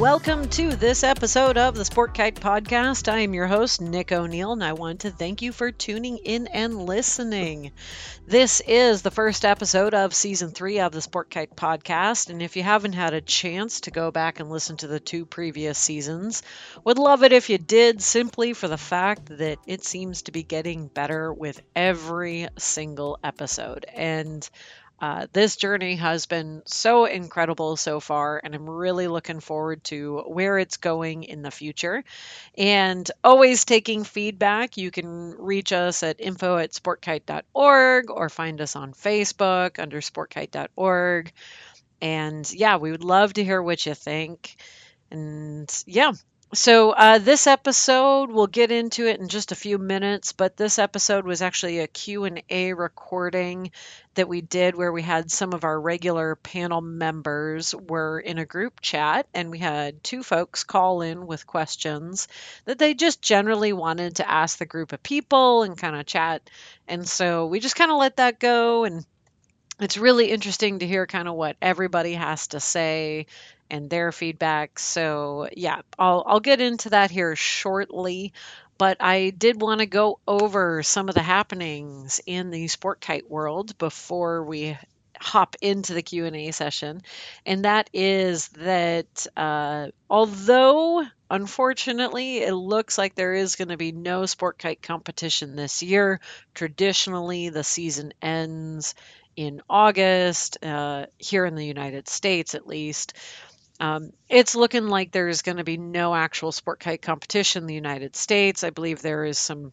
Welcome to this episode of the Sport Kite Podcast. I am your host, Nick O'Neill, and I want to thank you for tuning in and listening. This is the first episode of Season 3 of the Sport Kite Podcast, and if you haven't had a chance to go back and listen to the two previous seasons, would love it if you did, simply for the fact that it seems to be getting better with every single episode. And this journey has been so incredible so far, and I'm really looking forward to where it's going in the future. And always taking feedback, you can reach us at info@sportkite.org or find us on Facebook under sportkite.org. And yeah, we would love to hear what you think. And yeah. So this episode, we'll get into it in just a few minutes, but this episode was actually a Q&A recording that we did where we had some of our regular panel members were in a group chat, and we had two folks call in with questions that they just generally wanted to ask the group of people and kind of chat. And so we just kind of let that go, and it's really interesting to hear kind of what everybody has to say and their feedback. So yeah, I'll get into that here shortly, but I did want to go over some of the happenings in the sport kite world before we hop into the Q&A session. And that is that although unfortunately it looks like there is going to be no sport kite competition this year, traditionally the season ends in August, here in the United States at least. It's looking like there's going to be no actual sport kite competition in the United States. I believe there is some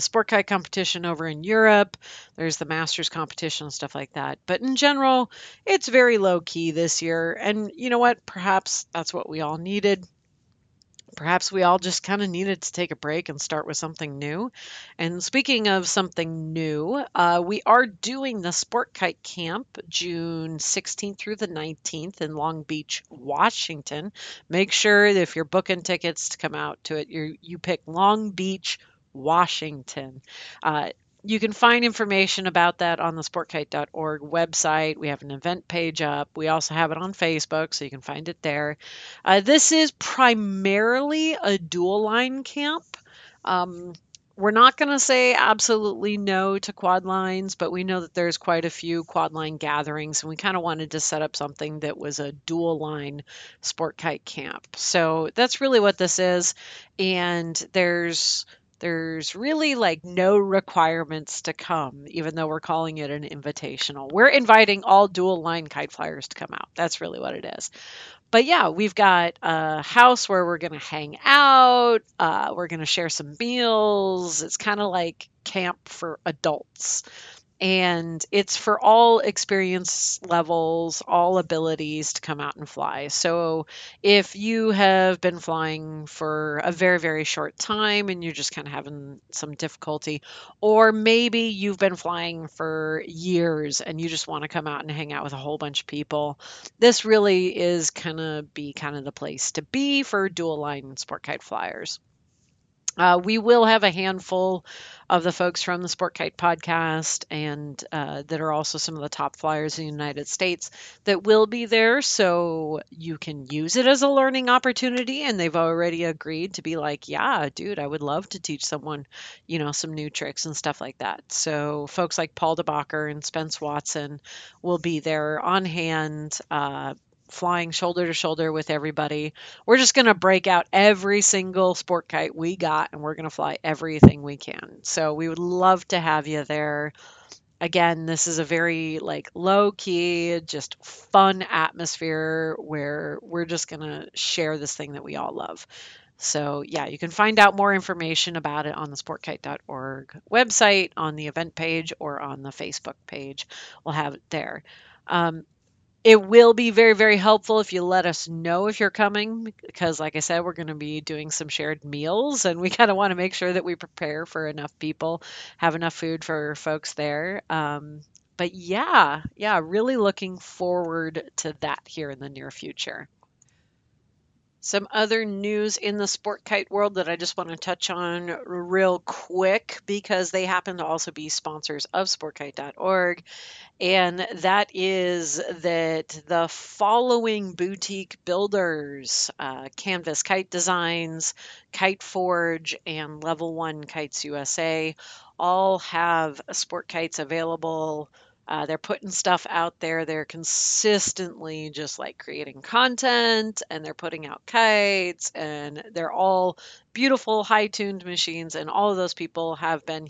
sport kite competition over in Europe. There's the Masters competition and stuff like that. But in general, it's very low key this year. And you know what? Perhaps that's what we all needed. Perhaps we all just kind of needed to take a break and start with something new. And speaking of something new, we are doing the Sport Kite Camp June 16th through the 19th in Long Beach, Washington. Make sure that if you're booking tickets to come out to it, you pick Long Beach, Washington. You can find information about that on the sportkite.org website. We have an event page up. We also have it on Facebook, so you can find it there. This is primarily a dual line camp. We're not going to say absolutely no to quad lines, but we know that there's quite a few quad line gatherings, and we kind of wanted to set up something that was a dual line sport kite camp. So that's really what this is, and there's really like no requirements to come, even though we're calling it an invitational. We're inviting all dual line kite flyers to come out. That's really what it is. But yeah, we've got a house where we're going to hang out. We're going to share some meals. It's kind of like camp for adults. And it's for all experience levels, all abilities to come out and fly. So if you have been flying for a very, very short time and you're just kind of having some difficulty, or maybe you've been flying for years and you just want to come out and hang out with a whole bunch of people, this really is gonna be kind of the place to be for dual line sport kite flyers. We will have a handful of the folks from the Sport Kite Podcast and that are also some of the top flyers in the United States that will be there. So you can use it as a learning opportunity. And they've already agreed to be like, yeah, dude, I would love to teach someone, you know, some new tricks and stuff like that. So folks like Paul DeBacher and Spence Watson will be there on hand, flying shoulder to shoulder with everybody. We're just going to break out every single sport kite we got, and we're going to fly everything we can. So we would love to have you there. Again, this is a very like low key, just fun atmosphere where we're just going to share this thing that we all love. So yeah, you can find out more information about it on the sportkite.org website, on the event page, or on the Facebook page. We'll have it there. It will be very, very helpful if you let us know if you're coming, because like I said, we're going to be doing some shared meals, and we kind of want to make sure that we prepare for enough people, have enough food for folks there. But yeah, really looking forward to that here in the near future. Some other news in the sport kite world that I just want to touch on real quick, because they happen to also be sponsors of sportkite.org, and that is that the following boutique builders, Canvas Kite Designs, Kite Forge, and Level One Kites USA, all have sport kites available. They're putting stuff out there. They're consistently just like creating content, and they're putting out kites, and they're all beautiful, high-tuned machines. And all of those people have been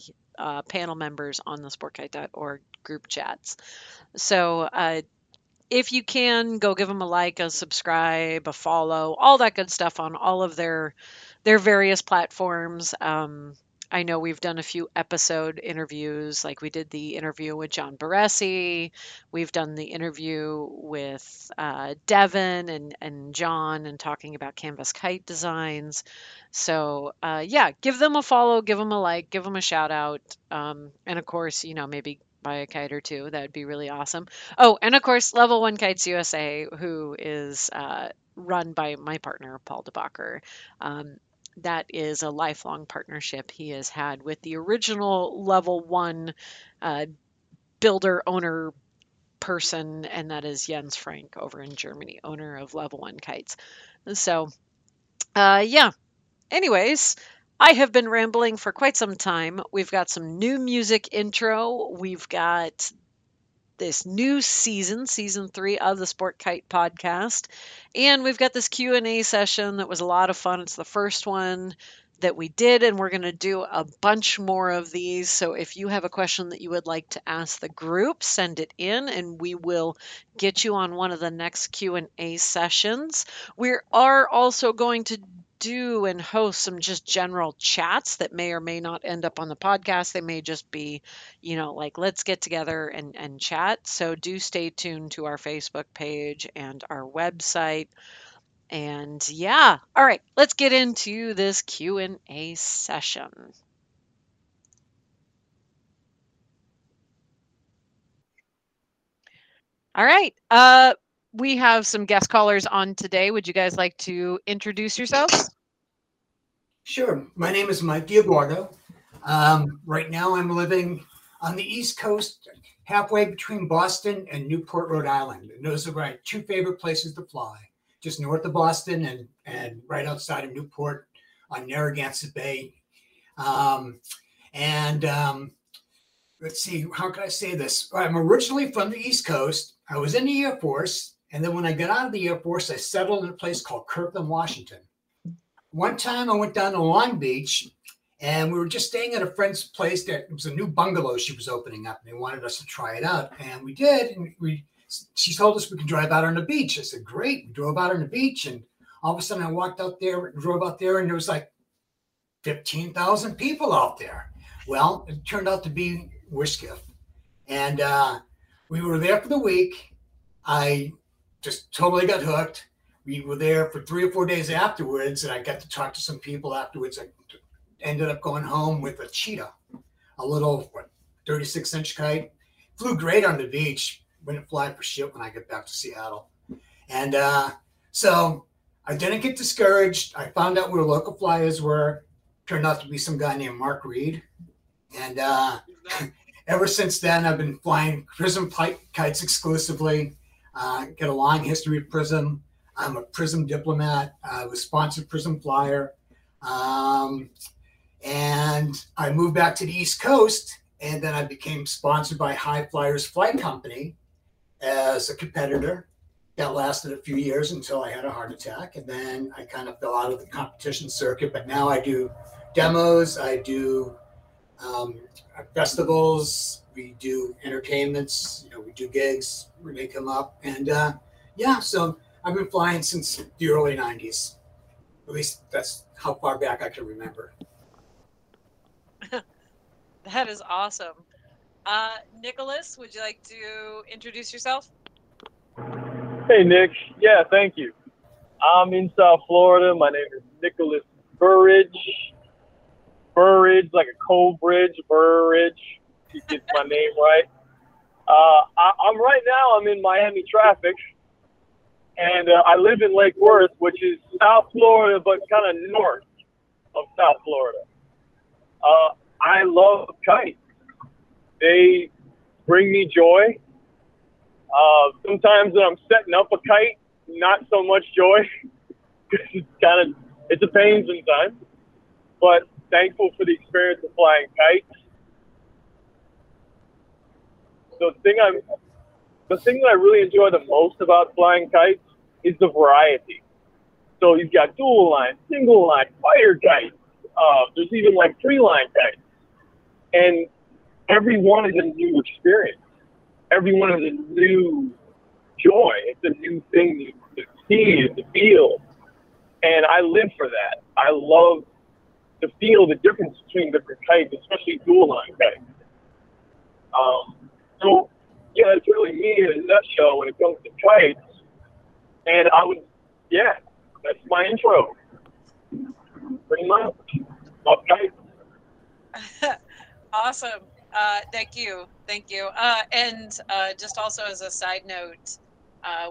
panel members on the sportkite.org group chats. So if you can, go give them a like, a subscribe, a follow, all that good stuff on all of their various platforms. I know we've done a few episode interviews, like we did the interview with John Barresi. We've done the interview with Devin and John, and talking about Canvas Kite Designs. So yeah, give them a follow, give them a like, give them a shout out. And of course, you know, maybe buy a kite or two. That'd be really awesome. Oh, and of course, Level One Kites USA, who is run by my partner, Paul DeBacher. That is a lifelong partnership he has had with the original Level One builder owner person, and that is Jens Frank over in Germany, owner of Level One Kites. So, yeah. Anyways, I have been rambling for quite some time. We've got some new music intro. We've got this new season, season 3 of the Sport Kite podcast. And we've got this Q&A session that was a lot of fun. It's the first one that we did, and we're going to do a bunch more of these. So if you have a question that you would like to ask the group, send it in, and we will get you on one of the next Q&A sessions. We are also going to do and host some just general chats that may or may not end up on the podcast. They may just be, you know, like, let's get together and chat. So do stay tuned to our Facebook page and our website. And yeah, all right, let's get into this Q&A session. All right, we have some guest callers on today. Would you guys like to introduce yourselves? Sure. My name is Mike DiAguardo. Right now I'm living on the East Coast, halfway between Boston and Newport, Rhode Island. And those are my two favorite places to fly, just north of Boston and right outside of Newport on Narragansett Bay. Let's see, how can I say this? I'm originally from the East Coast. I was in the Air Force. And then when I got out of the Air Force, I settled in a place called Kirkland, Washington. One time I went down to Long Beach, and we were just staying at a friend's place. That it was a new bungalow she was opening up, and they wanted us to try it out. And we did. And she told us we could drive out on the beach. I said, great. We drove out on the beach. And all of a sudden I walked out there, drove out there, and there was like 15,000 people out there. Well, it turned out to be Wish Kiff. And we were there for the week. I just totally got hooked. We were there for 3 or 4 days afterwards, and I got to talk to some people afterwards. I ended up going home with a cheetah, a little 36-inch kite. Flew great on the beach. Wouldn't fly for shit when I get back to Seattle. And so I didn't get discouraged. I found out where local flyers were. Turned out to be some guy named Mark Reed. And ever since then, I've been flying PRISM kites exclusively. Got a long history of PRISM. I'm a PRISM diplomat. I was sponsored PRISM flyer. And I moved back to the East Coast, and then I became sponsored by High Flyers Flight Company as a competitor. That lasted a few years until I had a heart attack, and then I kind of fell out of the competition circuit. But now I do demos. I do festivals, we do entertainments, you know, we do gigs when they come up. And yeah, so I've been flying since the early 90s. At least that's how far back I can remember. That is awesome. Nicholas, would you like to introduce yourself? Hey, Nick. Yeah, thank you. I'm in South Florida. My name is Nicholas Burridge. Burridge, like a cold bridge, Burridge. He gets my name right. I'm right now. I'm in Miami traffic, and I live in Lake Worth, which is South Florida, but kind of north of South Florida. I love kites. They bring me joy. Sometimes when I'm setting up a kite, not so much joy. It's a pain sometimes, but thankful for the experience of flying kites. The thing that I really enjoy the most about flying kites is the variety. So you've got dual line, single line, fighter kites. There's even like three line kites, and every one is a new experience. Every one is a new joy. It's a new thing to see and to feel. And I live for that. I love to feel the difference between different kites, especially dual line kites. So, yeah, that's really me in a nutshell when it comes to kites. And that's my intro. Pretty much. Love kites. Awesome. Thank you. And just also as a side note,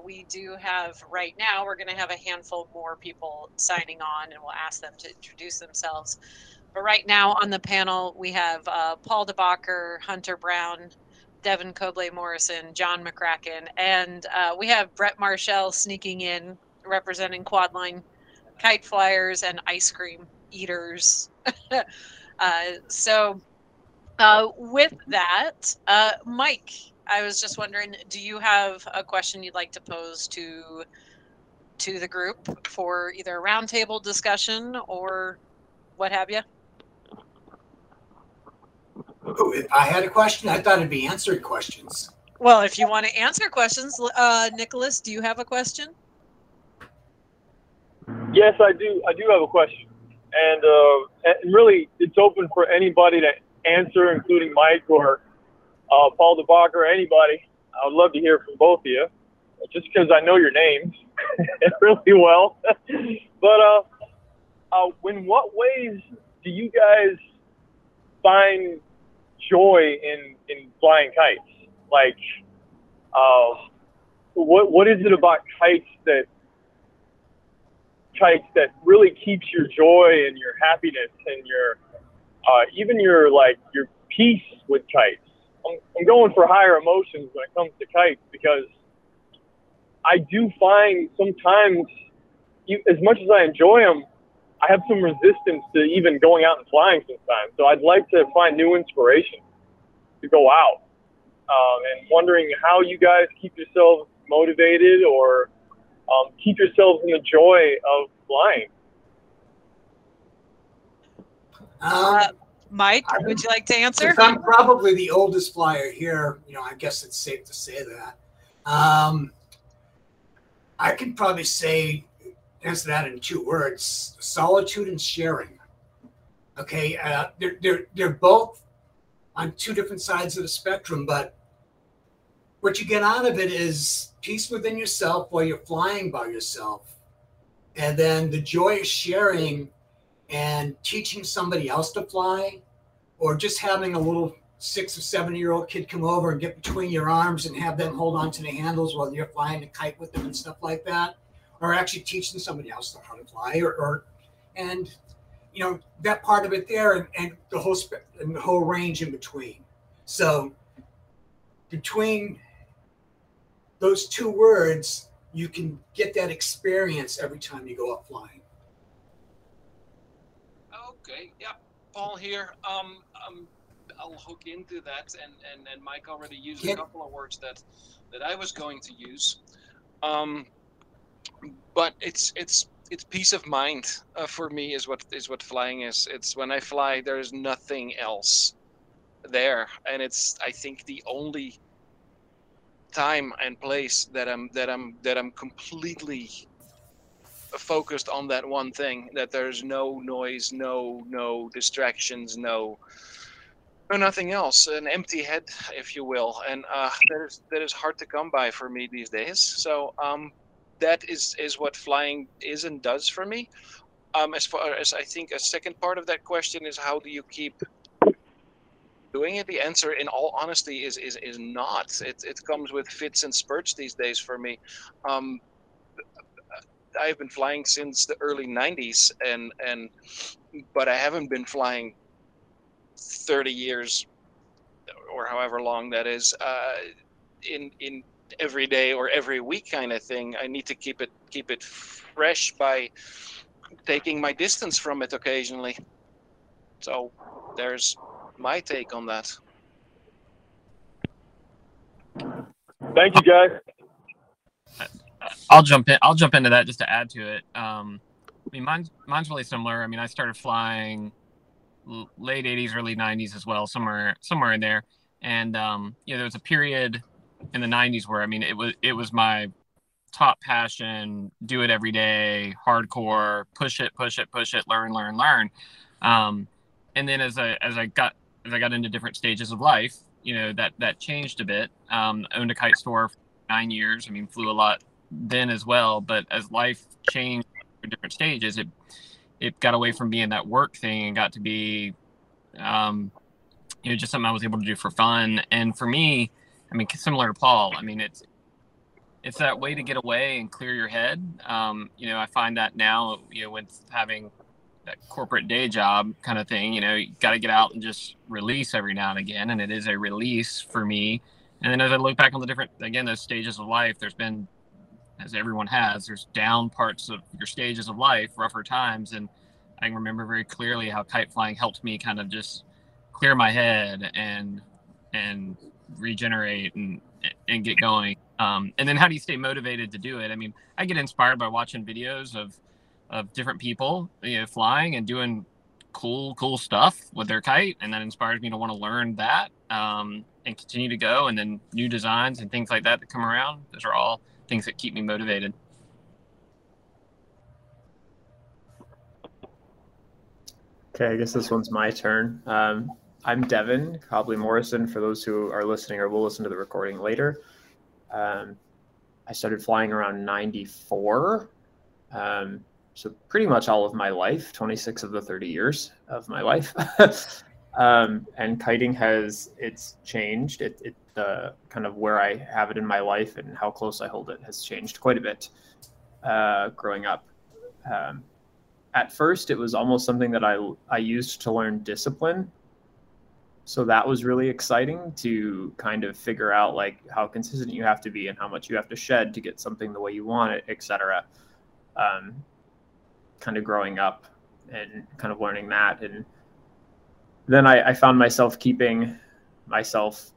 we do have right now, we're going to have a handful more people signing on, and we'll ask them to introduce themselves. But right now on the panel, we have Paul DeBacher, Hunter Brown, Devin Copley Morrison, John McCracken, and we have Brett Marshall sneaking in, representing Quadline Kite Flyers and Ice Cream Eaters. With that, Mike, I was just wondering, do you have a question you'd like to pose to the group for either a roundtable discussion or what have you? Ooh, if I had a question, I thought it'd be answered questions. Well, if you want to answer questions, Nicholas, do you have a question? Yes, I do. I do have a question. And really, it's open for anybody to answer, including Mike or Paul DeBacher or anybody. I would love to hear from both of you, just because I know your names really well. But in what ways do you guys find joy in flying kites? Like, what is it about kites that really keeps your joy and your happiness and your even your peace with kites? I'm going for higher emotions when it comes to kites, because I do find sometimes, as much as I enjoy them, I have some resistance to even going out and flying sometimes. So I'd like to find new inspiration to go out, and wondering how you guys keep yourselves motivated or keep yourselves in the joy of flying. Mike, would you like to answer? I'm probably the oldest flyer here. I guess it's safe to say that. I can probably answer that in two words: solitude and sharing. Okay, they're both on two different sides of the spectrum, but what you get out of it is peace within yourself while you're flying by yourself, and then the joy of sharing and teaching somebody else to fly, or just having a little 6 or 7 year old kid come over and get between your arms and have them hold on to the handles while you're flying the kite with them and stuff like that. Or actually teaching somebody else how to fly, or that part of it there, and the whole range in between. So between those two words, you can get that experience every time you go up flying. Okay, yeah, Paul here. I'll hook into that, and Mike already used a couple of words that I was going to use. But it's peace of mind for me is what flying is. It's when I fly, there is nothing else there, and it's, I think, the only time and place that I'm completely focused on that one thing. That there's no noise, no distractions, no nothing else. An empty head, if you will, and that is hard to come by for me these days. So. That is what flying is and does for me. As far as, I think a second part of that question is, how do you keep doing it? The answer, in all honesty, is not. It comes with fits and spurts these days for me. I've been flying since the early 90s, but I haven't been flying 30 years or however long that is in every day or every week kind of thing. I need to keep it fresh by taking my distance from it occasionally. So there's my take on that. Thank you, guys. I'll jump into that just to add to it. I mean, mine's really similar. I mean, I started flying late 80s, early 90s as well, somewhere in there. And you know, there was a period in the 90s where, I mean, it was my top passion, do it every day, hardcore, push it, learn. And then as I got into different stages of life, you know, that changed a bit. Owned a kite store for 9 years. I mean, flew a lot then as well, but as life changed for different stages, it got away from being that work thing and got to be, you know, just something I was able to do for fun. And for me, I mean, similar to Paul, I mean, it's that way to get away and clear your head. You know, I find that now, you know, with having that corporate day job kind of thing, you know, you got to get out and just release every now and again. And it is a release for me. And then as I look back on the different, again, those stages of life, there's been, as everyone has, there's down parts of your stages of life, rougher times. And I can remember very clearly how kite flying helped me kind of just clear my head and regenerate and get going. And then how do you stay motivated to do it? I mean, I get inspired by watching videos of different people, you know, flying and doing cool stuff with their kite. And that inspires me to want to learn that and continue to go. And then new designs and things like that that come around, those are all things that keep me motivated. Okay, I guess this one's my turn. I'm Devin Copley Morrison, for those who are listening or will listen to the recording later. I started flying around 94. So pretty much all of my life, 26 of the 30 years of my life. And kiting it's changed. The kind of where I have it in my life and how close I hold it has changed quite a bit growing up. At first, it was almost something that I used to learn discipline. So that was really exciting to kind of figure out like how consistent you have to be and how much you have to shed to get something the way you want it, etc. Kind of growing up and kind of learning that. And then I found myself keeping myself,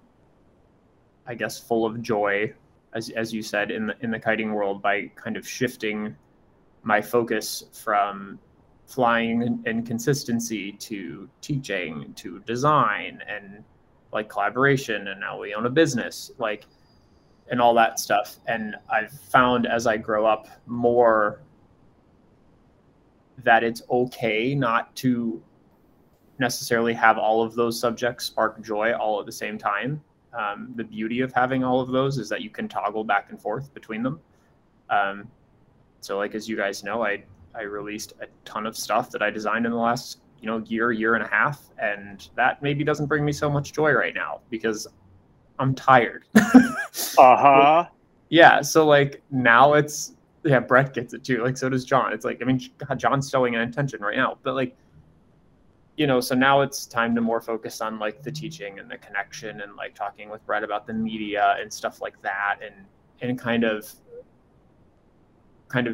I guess, full of joy, as you said, in the kiting world by kind of shifting my focus from flying and consistency to teaching, to design and like collaboration. And now we own a business, like, and all that stuff. And I've found as I grow up more that it's okay not to necessarily have all of those subjects spark joy all at the same time. The beauty of having all of those is that you can toggle back and forth between them. So like, as you guys know, I released a ton of stuff that I designed in the last, you know, year and a half. And that maybe doesn't bring me so much joy right now because I'm tired. Uh-huh. Yeah. So like now it's, yeah, Brett gets it too. Like, so does John. It's like, I mean, God, John's showing an intention right now, but like, you know, so now it's time to more focus on like the teaching and the connection and like talking with Brett about the media and stuff like that, and kind of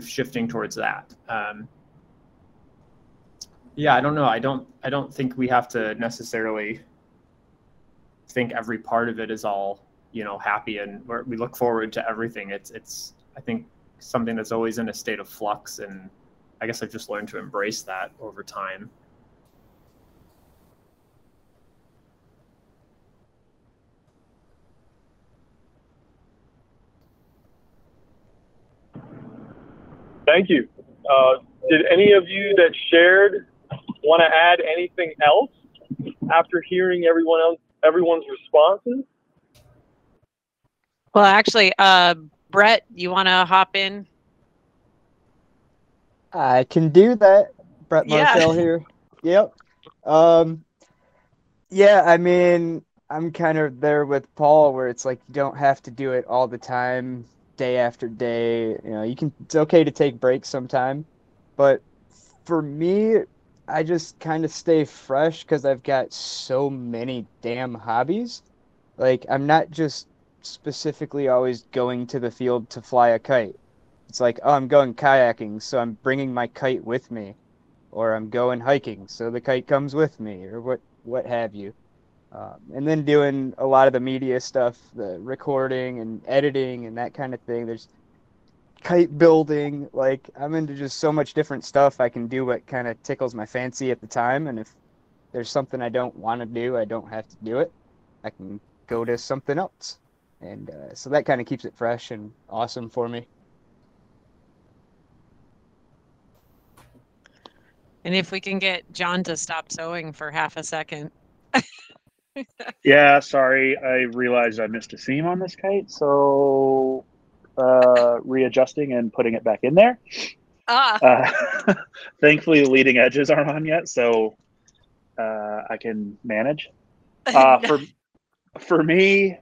shifting towards that. Yeah, I don't know. I don't think we have to necessarily think every part of it is all, you know, happy and we look forward to everything. It's I think something that's always in a state of flux, and I guess I've just learned to embrace that over time. Thank you. Did any of you that shared want to add anything else after hearing everyone's responses? Well, actually, Brett, you want to hop in? I can do that. Brett Marshall here. Yep. Yeah, I mean, I'm kind of there with Paul where it's like you don't have to do it all the time. day after day. You know, you can, it's okay to take breaks sometime, but for me, I just kind of stay fresh because I've got so many damn hobbies. Like, I'm not just specifically always going to the field to fly a kite. It's like, oh, I'm going kayaking, so I'm bringing my kite with me. Or I'm going hiking, so the kite comes with me, or what have you. And then doing a lot of the media stuff, the recording and editing and that kind of thing. There's kite building. Like, I'm into just so much different stuff. I can do what kind of tickles my fancy at the time, and if there's something I don't want to do, I don't have to do it. I can go to something else. And so that kind of keeps it fresh and awesome for me. And if we can get John to stop sewing for half a second. Yeah, sorry. I realized I missed a seam on this kite, so readjusting and putting it back in there. Thankfully, the leading edges aren't on yet, so I can manage. For me,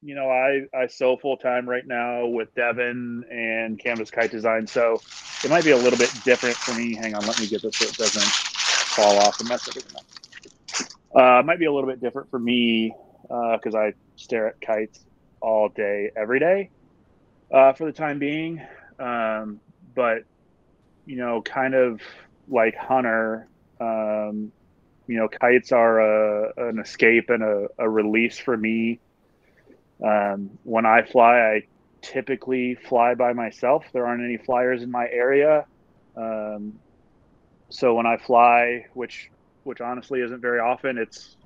you know, I sew full-time right now with Devin and Canvas Kite Design, so it might be a little bit different for me. Hang on, let me get this so it doesn't fall off and mess everything up. It might be a little bit different for me because I stare at kites all day, every day for the time being. But, you know, kind of like Hunter, you know, kites are an escape and a release for me. When I fly, I typically fly by myself. There aren't any flyers in my area. So when I fly, which honestly isn't very often, it's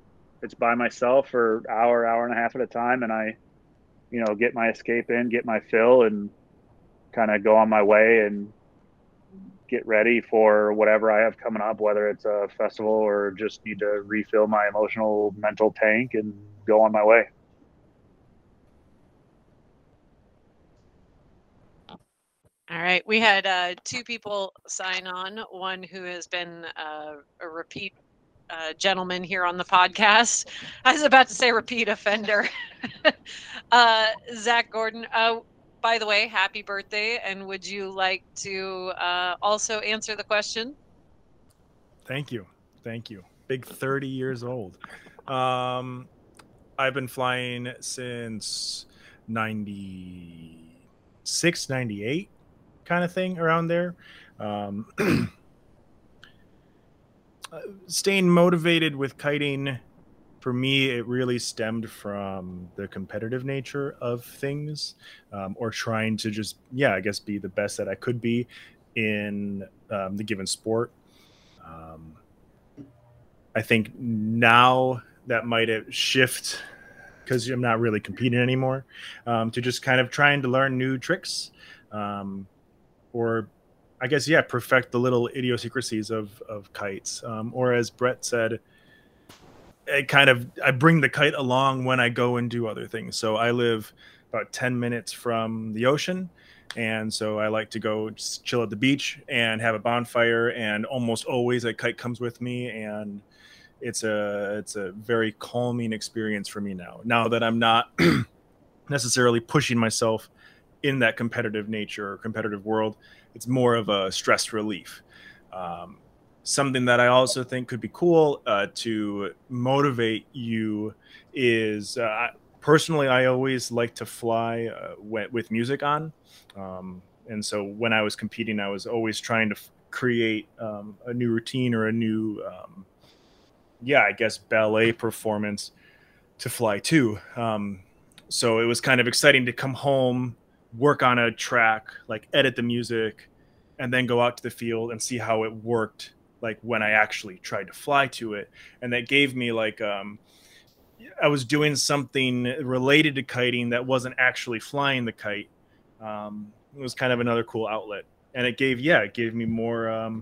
by myself for hour and a half at a time. And I, you know, get my escape in, get my fill, and kind of go on my way and get ready for whatever I have coming up, whether it's a festival or just need to refill my emotional, mental tank and go on my way. All right, we had two people sign on, one who has been a repeat gentleman here on the podcast. I was about to say repeat offender. Zach Gordon, by the way, happy birthday. And would you like to also answer the question? Thank you. Thank you. Big 30 years old. I've been flying since 96, 98. Kind of thing around there. Staying motivated with kiting, for me, it really stemmed from the competitive nature of things, or trying to just, I guess, be the best that I could be in the given sport. I think now that might have shifted because I'm not really competing anymore, to just kind of trying to learn new tricks. Or I guess, perfect the little idiosyncrasies of kites. Or as Brett said, I bring the kite along when I go and do other things. So I live about 10 minutes from the ocean. And so I like to go just chill at the beach and have a bonfire. And almost always a kite comes with me. And it's a very calming experience for me now. Now that I'm not necessarily pushing myself in that competitive nature or competitive world, it's more of a stress relief. Something that I also think could be cool to motivate you is, personally, I always like to fly with music on. And so when I was competing, I was always trying to create a new routine or a new, I guess, ballet performance to fly to. So it was kind of exciting to come home, work on a track, like edit the music, and then go out to the field and see how it worked, like when I actually tried to fly to it. And that gave me like, I was doing something related to kiting that wasn't actually flying the kite. It was kind of another cool outlet. And it gave, me more,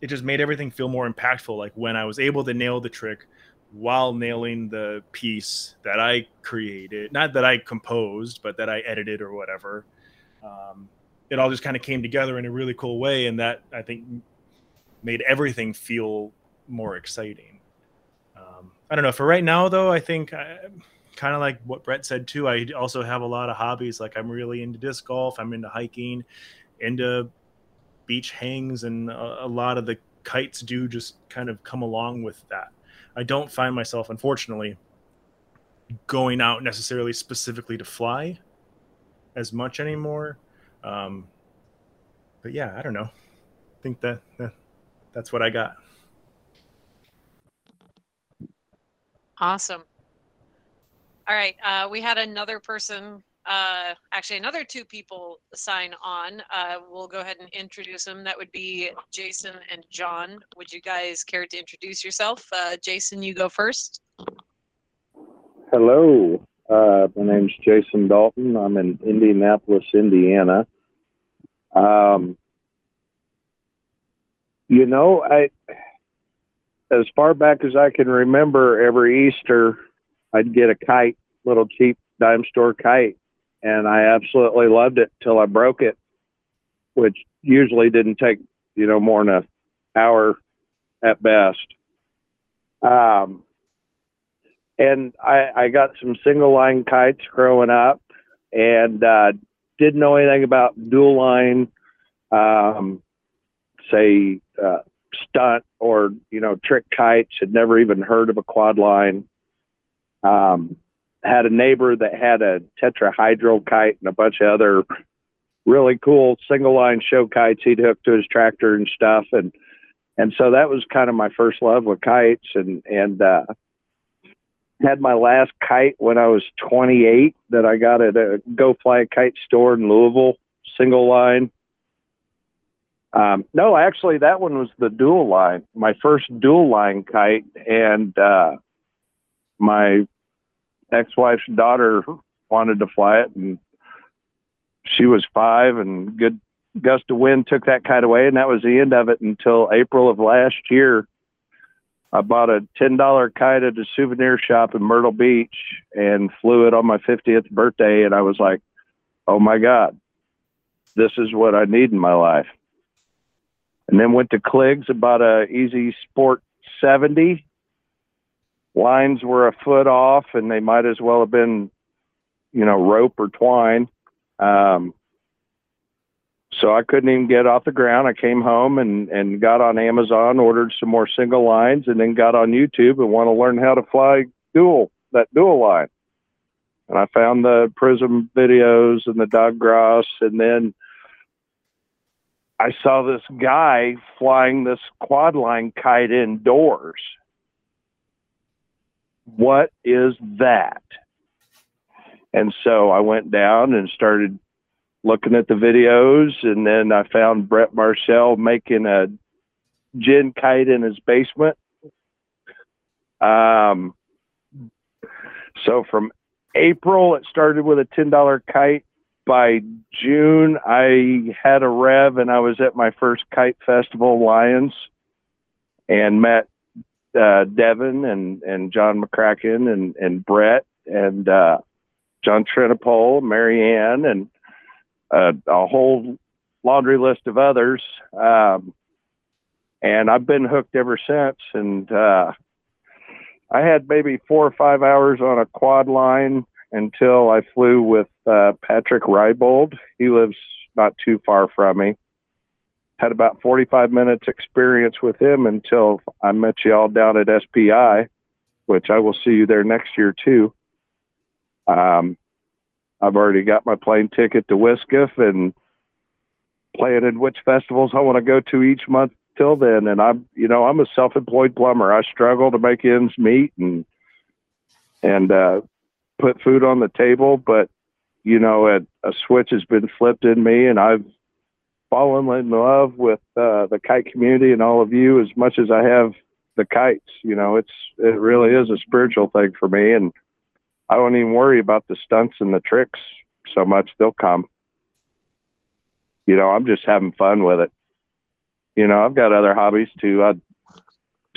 it just made everything feel more impactful. Like when I was able to nail the trick while nailing the piece that I created, not that I composed, but that I edited or whatever. It all just kind of came together in a really cool way. And that, I think, made everything feel more exciting. I don't know. For right now, though, I think kind of like what Brett said too, I also have a lot of hobbies. Like I'm really into disc golf. I'm into hiking, into beach hangs, and a lot of the kites do just kind of come along with that. I don't find myself, unfortunately, going out necessarily specifically to fly as much anymore. But yeah, I don't know. I think that, that's what I got. Awesome. All right. We had another person, actually another two people sign on. We'll go ahead and introduce them. That would be Jason and John. Would you guys care to introduce yourself? Jason, you go first. Hello. My name's Jason Dalton. I'm in Indianapolis, Indiana. You know, as far back as I can remember, every Easter I'd get a kite, little cheap dime store kite, and I absolutely loved it till I broke it, which usually didn't take, you know, more than an hour at best. And I got some single line kites growing up, and didn't know anything about dual line, stunt or, you know, trick kites. Had never even heard of a quad line. Had a neighbor that had a tetrahedral kite and a bunch of other really cool single line show kites he'd hooked to his tractor and stuff. And so that was kind of my first love with kites, and had my last kite when I was 28 that I got at a Go Fly a Kite store in Louisville, single line. No, actually, that one was the dual line, my first dual line kite. And my ex-wife's daughter wanted to fly it, and she was 5, and good gust of wind took that kite away. And that was the end of it until April of last year. I bought a $10 kite at a souvenir shop in Myrtle Beach and flew it on my 50th birthday. And I was like, oh my God, this is what I need in my life. And then went to Cliggs and bought a Easy Sport 70. Lines were a foot off, and they might as well have been, you know, rope or twine. So I couldn't even get off the ground. I came home and got on Amazon, ordered some more single lines, and then got on YouTube and want to learn how to fly that dual line. And I found the PRISM videos and the Doug Gross, and then I saw this guy flying this quad line kite indoors. What is that? And so I went down and started looking at the videos, and then I found Brett Marshall making a gin kite in his basement. So from April, it started with a $10 kite. By June, I had a rev, and I was at my first kite festival, Lions, and met Devin and John McCracken and Brett and John Trinopole, Mary Ann, and a whole laundry list of others. And I've been hooked ever since. And I had maybe 4 or 5 hours on a quad line until I flew with Patrick Rybold. He lives not too far from me. Had about 45 minutes experience with him until I met you all down at SPI, which I will see you there next year too. I've already got my plane ticket to Wish Kiff and planning which festivals I want to go to each month till then. And I'm a self-employed plumber. I struggle to make ends meet and put food on the table, but you know, a switch has been flipped in me, and I've fallen in love with the kite community and all of you as much as I have the kites. You know, it really is a spiritual thing for me, and I don't even worry about the stunts and the tricks so much. They'll come. You know, I'm just having fun with it. You know, I've got other hobbies too.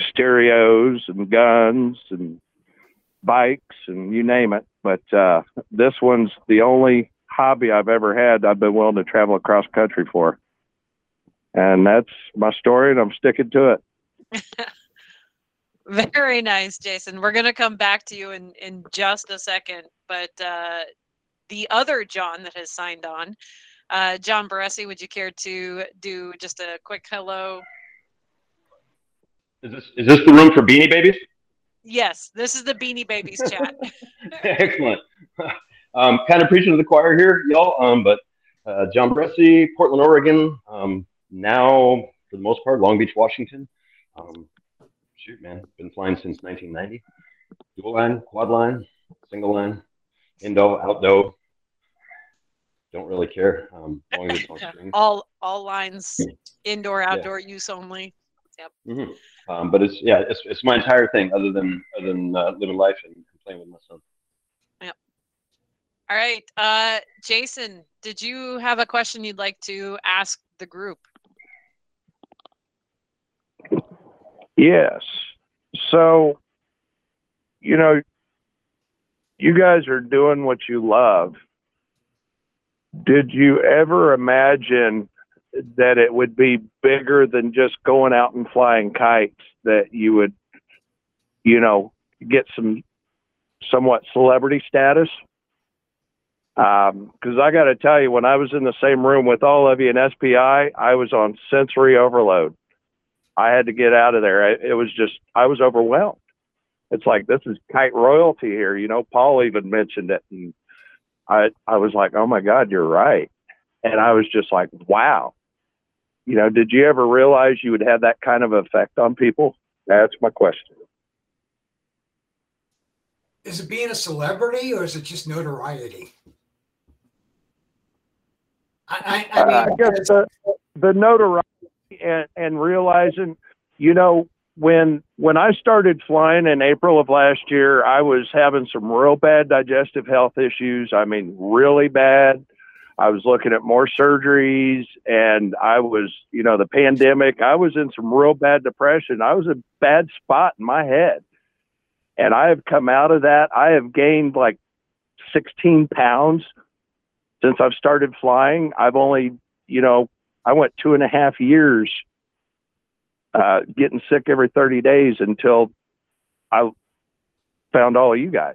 Stereos and guns and bikes and you name it. But this one's the only hobby I've ever had I've been willing to travel across country for. And that's my story, and I'm sticking to it. Very nice, Jason. We're going to come back to you in just a second. But the other John that has signed on, John Barresi, would you care to do just a quick hello? Is this the room for Beanie Babies? Yes, this is the Beanie Babies chat. Excellent. Kind of preaching to the choir here, y'all. But John Barresi, Portland, Oregon. Now, for the most part, Long Beach, Washington. Shoot, man, been flying since 1990. Dual line, quad line, single line, indo, outdo. Don't really care. All lines, indoor, outdoor, use only. Yep. Mm-hmm. But it's my entire thing, other than living life and playing with my son. Yep. All right, Jason, did you have a question you'd like to ask the group? Yes. So, you know, you guys are doing what you love. Did you ever imagine that it would be bigger than just going out and flying kites, that you would, you know, get somewhat celebrity status? 'Cause I got to tell you, when I was in the same room with all of you in SPI, I was on sensory overload. I had to get out of there. It was just, I was overwhelmed. It's like, this is kite royalty here. You know, Paul even mentioned it. And I was like, oh my God, you're right. And I was just like, wow. You know, did you ever realize you would have that kind of effect on people? That's my question. Is it being a celebrity or is it just notoriety? I mean, I guess the notoriety and realizing, you know, when I started flying in April of last year, I was having some real bad digestive health issues. I mean, really bad. I was looking at more surgeries, and I was, you know, the pandemic, I was in some real bad depression. I was in a bad spot in my head. And I have come out of that. I have gained like 16 pounds since I've started flying. I've only, you know, I went 2.5 years getting sick every 30 days until I found all of you guys.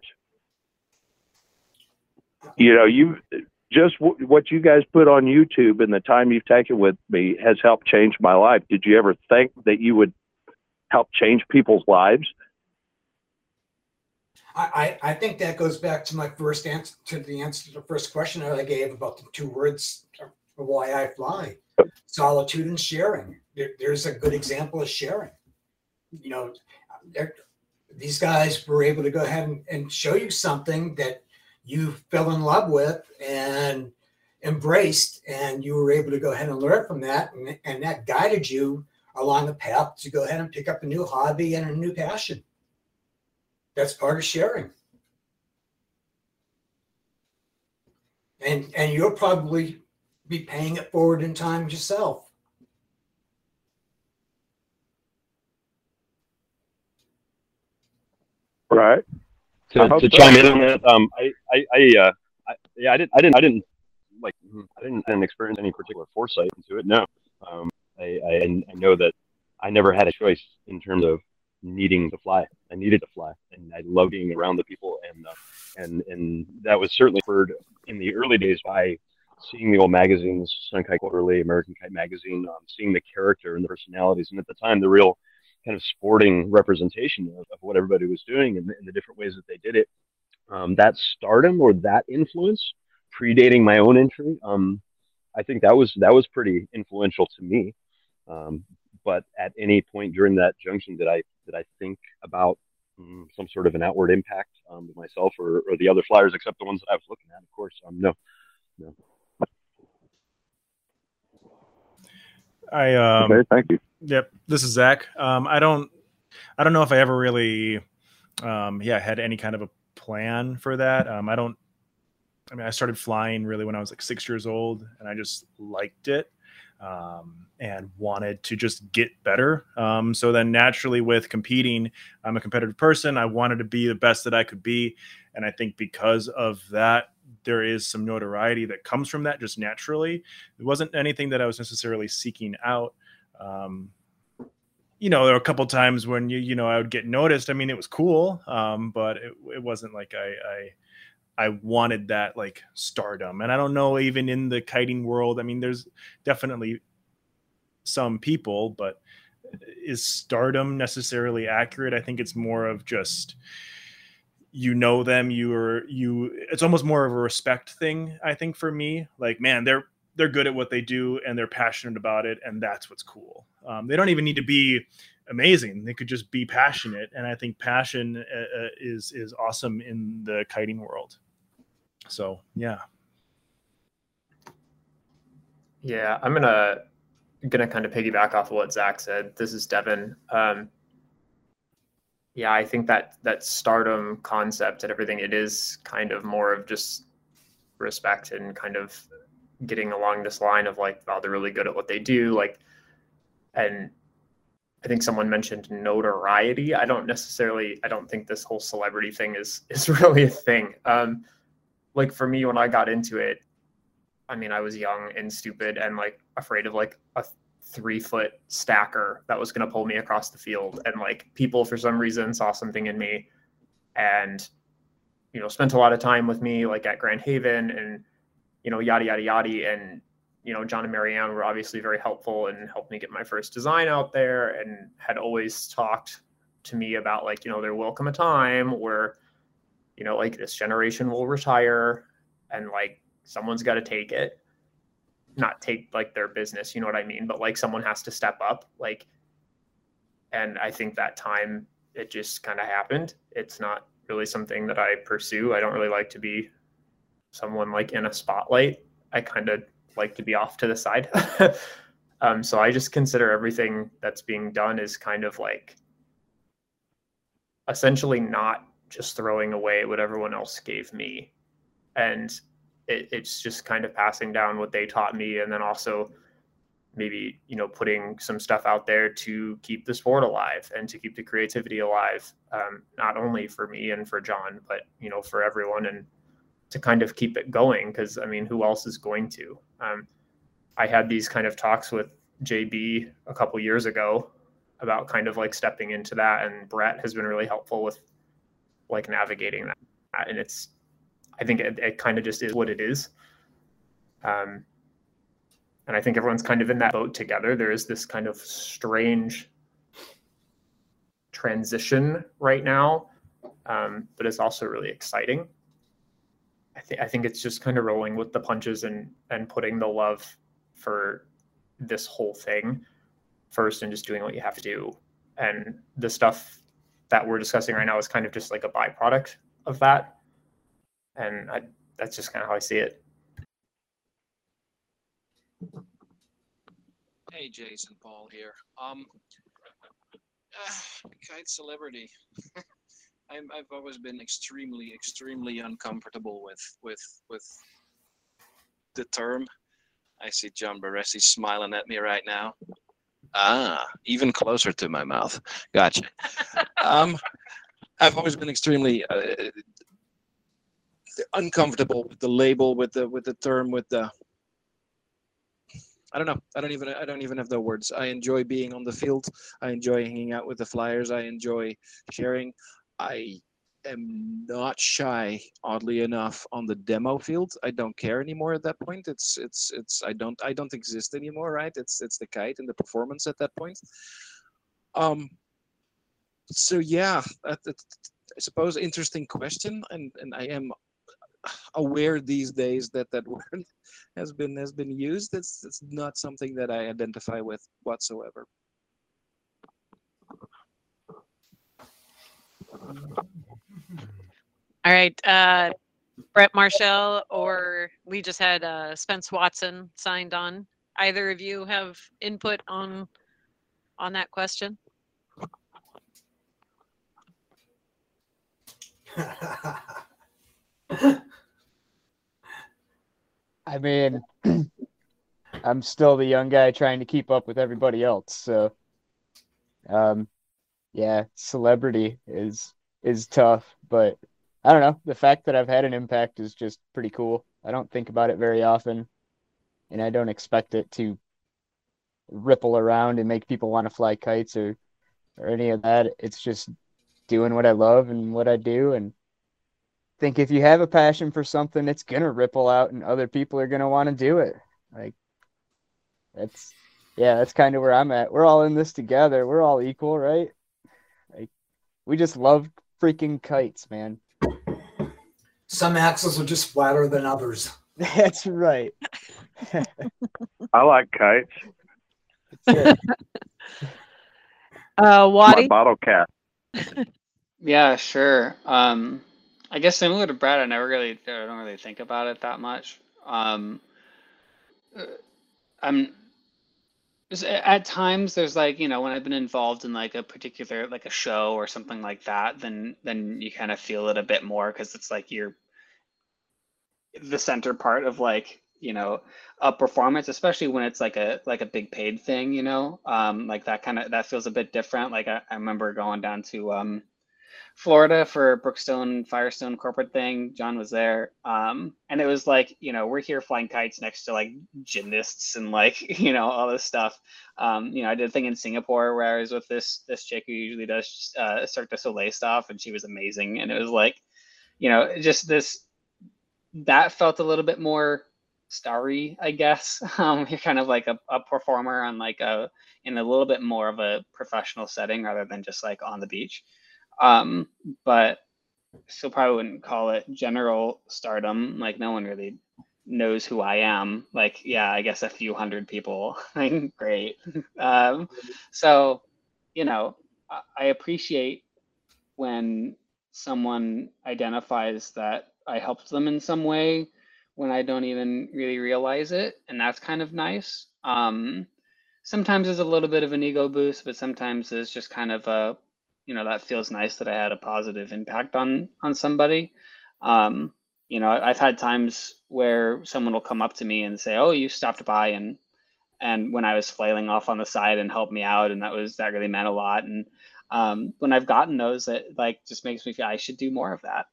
You know, just what you guys put on YouTube and the time you've taken with me has helped change my life. Did you ever think that you would help change people's lives? I think that goes back to my first answer to the answer to the first question that I gave about the 2 words of why I fly: solitude and sharing. There's a good example of sharing. You know, these guys were able to go ahead and show you something that you fell in love with and embraced, and you were able to go ahead and learn from that. And that guided you along the path to go ahead and pick up a new hobby and a new passion. That's part of sharing. And you'll probably be paying it forward in time yourself. Right. To chime in on that, I didn't experience any particular foresight into it. No, I know that I never had a choice in terms of needing to fly. I needed to fly, and I love being around the people, and that was certainly heard in the early days by seeing the old magazines, Sun Kite Quarterly, American Kite Magazine, seeing the character and the personalities, and at the time the real kind of sporting representation of what everybody was doing and the different ways that they did it. That stardom or that influence predating my own entry, I think that was pretty influential to me. But at any point during that junction, did I think about some sort of an outward impact to myself or the other flyers, except the ones that I was looking at, of course. No. Okay, thank you. Yep. This is Zach. I don't know if I ever really, had any kind of a plan for that. I started flying really when I was like 6 years old, and I just liked it, and wanted to just get better. So then naturally with competing, I'm a competitive person. I wanted to be the best that I could be. And I think because of that, there is some notoriety that comes from that just naturally. It wasn't anything that I was necessarily seeking out. you know, there were a couple times when I would get noticed. I mean, it was cool, but it wasn't like I wanted that like stardom. And I don't know, even in the kiting world, I mean, there's definitely some people, but is stardom necessarily accurate? I think it's more of just, you know them, it's almost more of a respect thing, I think, for me. Like, man, they're good at what they do and they're passionate about it, and that's what's cool. They don't even need to be amazing. They could just be passionate. And I think passion is awesome in the kiting world. So, yeah. Yeah, I'm going to kind of piggyback off of what Zach said. This is Devin. Yeah, I think that stardom concept and everything, it is kind of more of just respect and kind of getting along this line of like, oh, they're really good at what they do. Like, and I think someone mentioned notoriety. I don't think this whole celebrity thing is really a thing. Like for me, when I got into it, I mean, I was young and stupid and like afraid of like a 3-foot stacker that was going to pull me across the field. And like people for some reason saw something in me and, spent a lot of time with me like at Grand Haven and, yada, yada, yada. And, John and Mary Ann were obviously very helpful and helped me get my first design out there, and had always talked to me about like, there will come a time where, like this generation will retire and like someone's got to take it, not take like their business, you know what I mean? But like someone has to step up, like, and I think that time it just kind of happened. It's not really something that I pursue. I don't really like to be someone like in a spotlight. I kind of like to be off to the side. So I just consider everything that's being done is kind of like essentially not just throwing away what everyone else gave me. And it's just kind of passing down what they taught me. And then also maybe, putting some stuff out there to keep the sport alive and to keep the creativity alive. Not only for me and for John, but, for everyone, and to kind of keep it going. 'Cause I mean, who else is going to? I had these kind of talks with JB a couple years ago about kind of like stepping into that. And Brett has been really helpful with like navigating that. And I think it kind of just is what it is. And I think everyone's kind of in that boat together. There is this kind of strange transition right now, but it's also really exciting. I think it's just kind of rolling with the punches and putting the love for this whole thing first and just doing what you have to do. And the stuff that we're discussing right now is kind of just like a byproduct of that. And that's just kind of how I see it. Hey, Jason, Paul here. Kite celebrity. I've always been extremely, extremely uncomfortable with the term. I see John Barresi smiling at me right now. Ah, even closer to my mouth. Gotcha. I've always been extremely uncomfortable with the label, with the term, with the, I don't know. I don't even have the words. I enjoy being on the field. I enjoy hanging out with the flyers. I enjoy sharing. I am not shy, oddly enough, on the demo field. I don't care anymore at that point. It's I don't exist anymore, right? It's the kite and the performance at that point. So yeah, I suppose interesting question, and I am aware these days that word has been used. It's not something that I identify with whatsoever. All right, Brett Marshall, or we just had Spence Watson signed on. Either of you have input on that question? I mean, I'm still the young guy trying to keep up with everybody else. So, yeah, celebrity is tough, but I don't know. The fact that I've had an impact is just pretty cool. I don't think about it very often, and I don't expect it to ripple around and make people want to fly kites or or any of that. It's just doing what I love and what I do. And I think if you have a passion for something, it's going to ripple out and other people are going to want to do it. Like that's, yeah, that's kind of where I'm at. We're all in this together. We're all equal, right? Like we just love freaking kites, man. Some axles are just flatter than others. That's right. I like kites. That's it. Waddy? My bottle cap. Yeah, sure. I guess similar to Brad, I don't really think about it that much. At times there's like, you know, when I've been involved in like a particular, like a show or something like that, then you kind of feel it a bit more, because it's like you're the center part of like, you know, a performance, especially when it's like a big paid thing, you know, like that kind of, that feels a bit different. Like I remember going down to Florida for Brookstone Firestone corporate thing. John was there. And it was like, you know, we're here flying kites next to like gymnasts and like, you know, all this stuff. You know, I did a thing in Singapore where I was with this chick who usually does Cirque du Soleil stuff, and she was amazing. And it was like, you know, just this, that felt a little bit more starry, I guess. You're kind of like a performer on like in a little bit more of a professional setting rather than just like on the beach. But still probably wouldn't call it general stardom. Like no one really knows who I am. Like, yeah, I guess a few hundred people. Great. So, you know, I appreciate when someone identifies that I helped them in some way when I don't even really realize it. And that's kind of nice. Sometimes it's a little bit of an ego boost, but sometimes it's just kind of a, you know, that feels nice that I had a positive impact on somebody. You know, I've had times where someone will come up to me and say, "Oh, you stopped by and when I was flailing off on the side and helped me out, and that really meant a lot." And when I've gotten those, it like just makes me feel I should do more of that,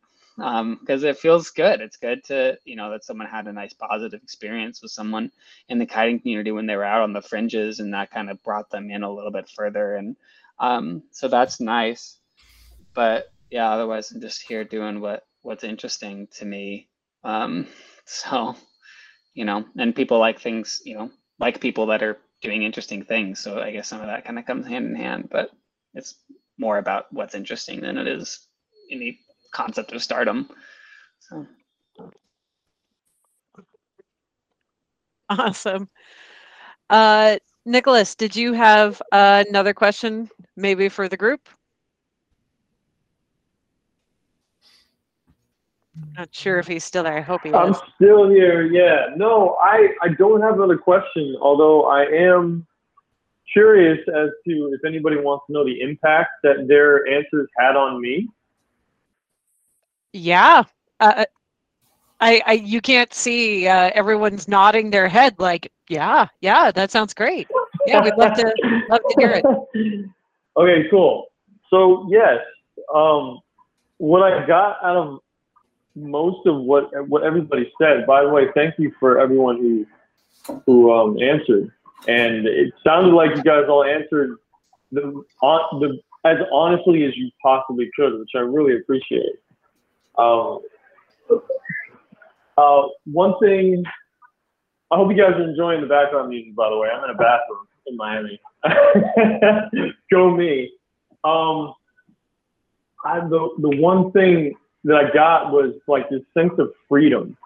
because it feels good. It's good to, you know, that someone had a nice positive experience with someone in the kiting community when they were out on the fringes, and that kind of brought them in a little bit further. And so that's nice, but yeah, otherwise I'm just here doing what's interesting to me. So, you know, and people like things, you know, like people that are doing interesting things. So I guess some of that kind of comes hand in hand, but it's more about what's interesting than it is any concept of stardom. So. Awesome. Nicholas, did you have another question, maybe for the group? I'm not sure if he's still there. I hope he is. I'm still here, yeah. No, I don't have another question, although I am curious as to if anybody wants to know the impact that their answers had on me. Yeah. You can't see everyone's nodding their head like, yeah, that sounds great. Yeah, we'd love to hear it. Okay, cool. So yes, what I got out of most of what everybody said. By the way, thank you for everyone who answered. And it sounded like you guys all answered as honestly as you possibly could, which I really appreciate. One thing. I hope you guys are enjoying the background music, by the way. I'm in a bathroom in Miami. Go me. The one thing that I got was like this sense of freedom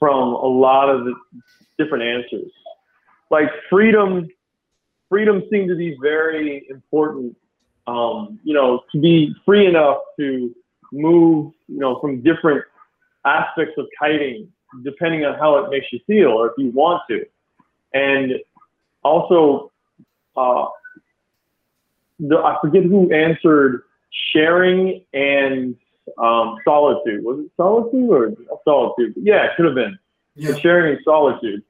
from a lot of the different answers. Like freedom seemed to be very important, you know, to be free enough to move, you know, from different aspects of kiting, depending on how it makes you feel or if you want to. And also, I forget who answered sharing and solitude. Was it solitude or solitude? Yeah, it could have been. Yeah. Sharing and solitude.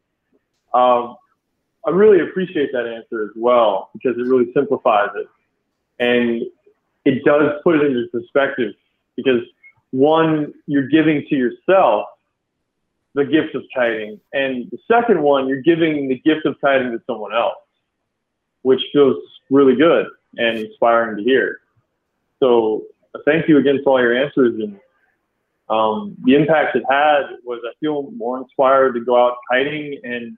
I really appreciate that answer as well, because it really simplifies it. And it does put it into perspective, because one, you're giving to yourself the gift of kiting, and the second one, you're giving the gift of kiting to someone else, which feels really good. and inspiring to hear. So thank you again for all your answers. And the impact it had was, I feel more inspired to go out kiting and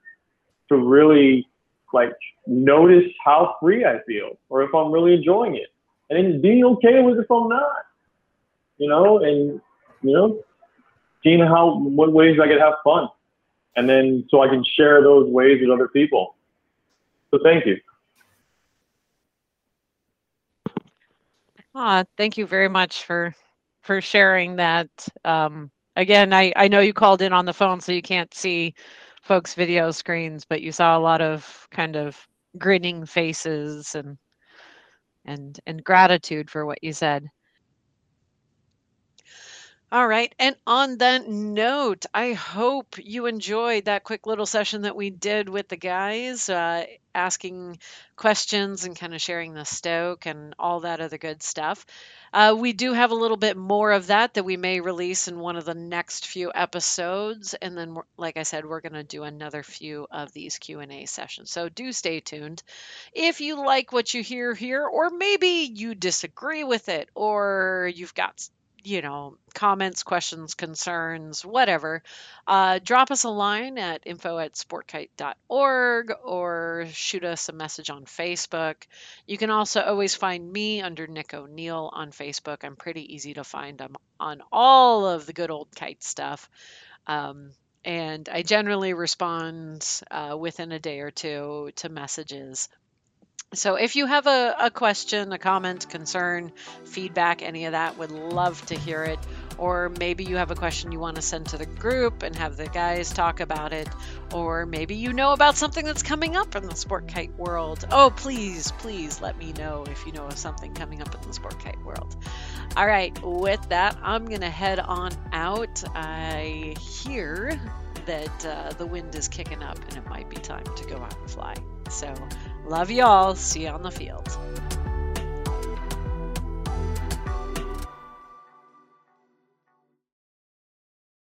to really like notice how free I feel, or if I'm really enjoying it, and being okay with it if I'm not, you know, and, you know, seeing how, what ways I could have fun. And then so I can share those ways with other people. So thank you. Thank you very much for sharing that. Again, I know you called in on the phone, so you can't see folks' video screens, but you saw a lot of kind of grinning faces and gratitude for what you said. All right. And on that note, I hope you enjoyed that quick little session that we did with the guys, asking questions and kind of sharing the stoke and all that other good stuff. We do have a little bit more of that we may release in one of the next few episodes. And then, like I said, we're going to do another few of these Q&A sessions. So do stay tuned. If you like what you hear here, or maybe you disagree with it, or you've got, you know, comments, questions, concerns, whatever, drop us a line at info@sportkite.org or shoot us a message on Facebook. You can also always find me under Nick O'Neill on Facebook. I'm pretty easy to find. I'm on all of the good old kite stuff. And I generally respond within a day or two to messages. So if you have a question, a comment, concern, feedback, any of that, would love to hear it. Or maybe you have a question you want to send to the group and have the guys talk about it. Or maybe you know about something that's coming up in the sport kite world. Oh, please, please let me know if you know of something coming up in the sport kite world. All right, with that, I'm going to head on out. I hear that the wind is kicking up and it might be time to go out and fly. So love y'all. See you on the field.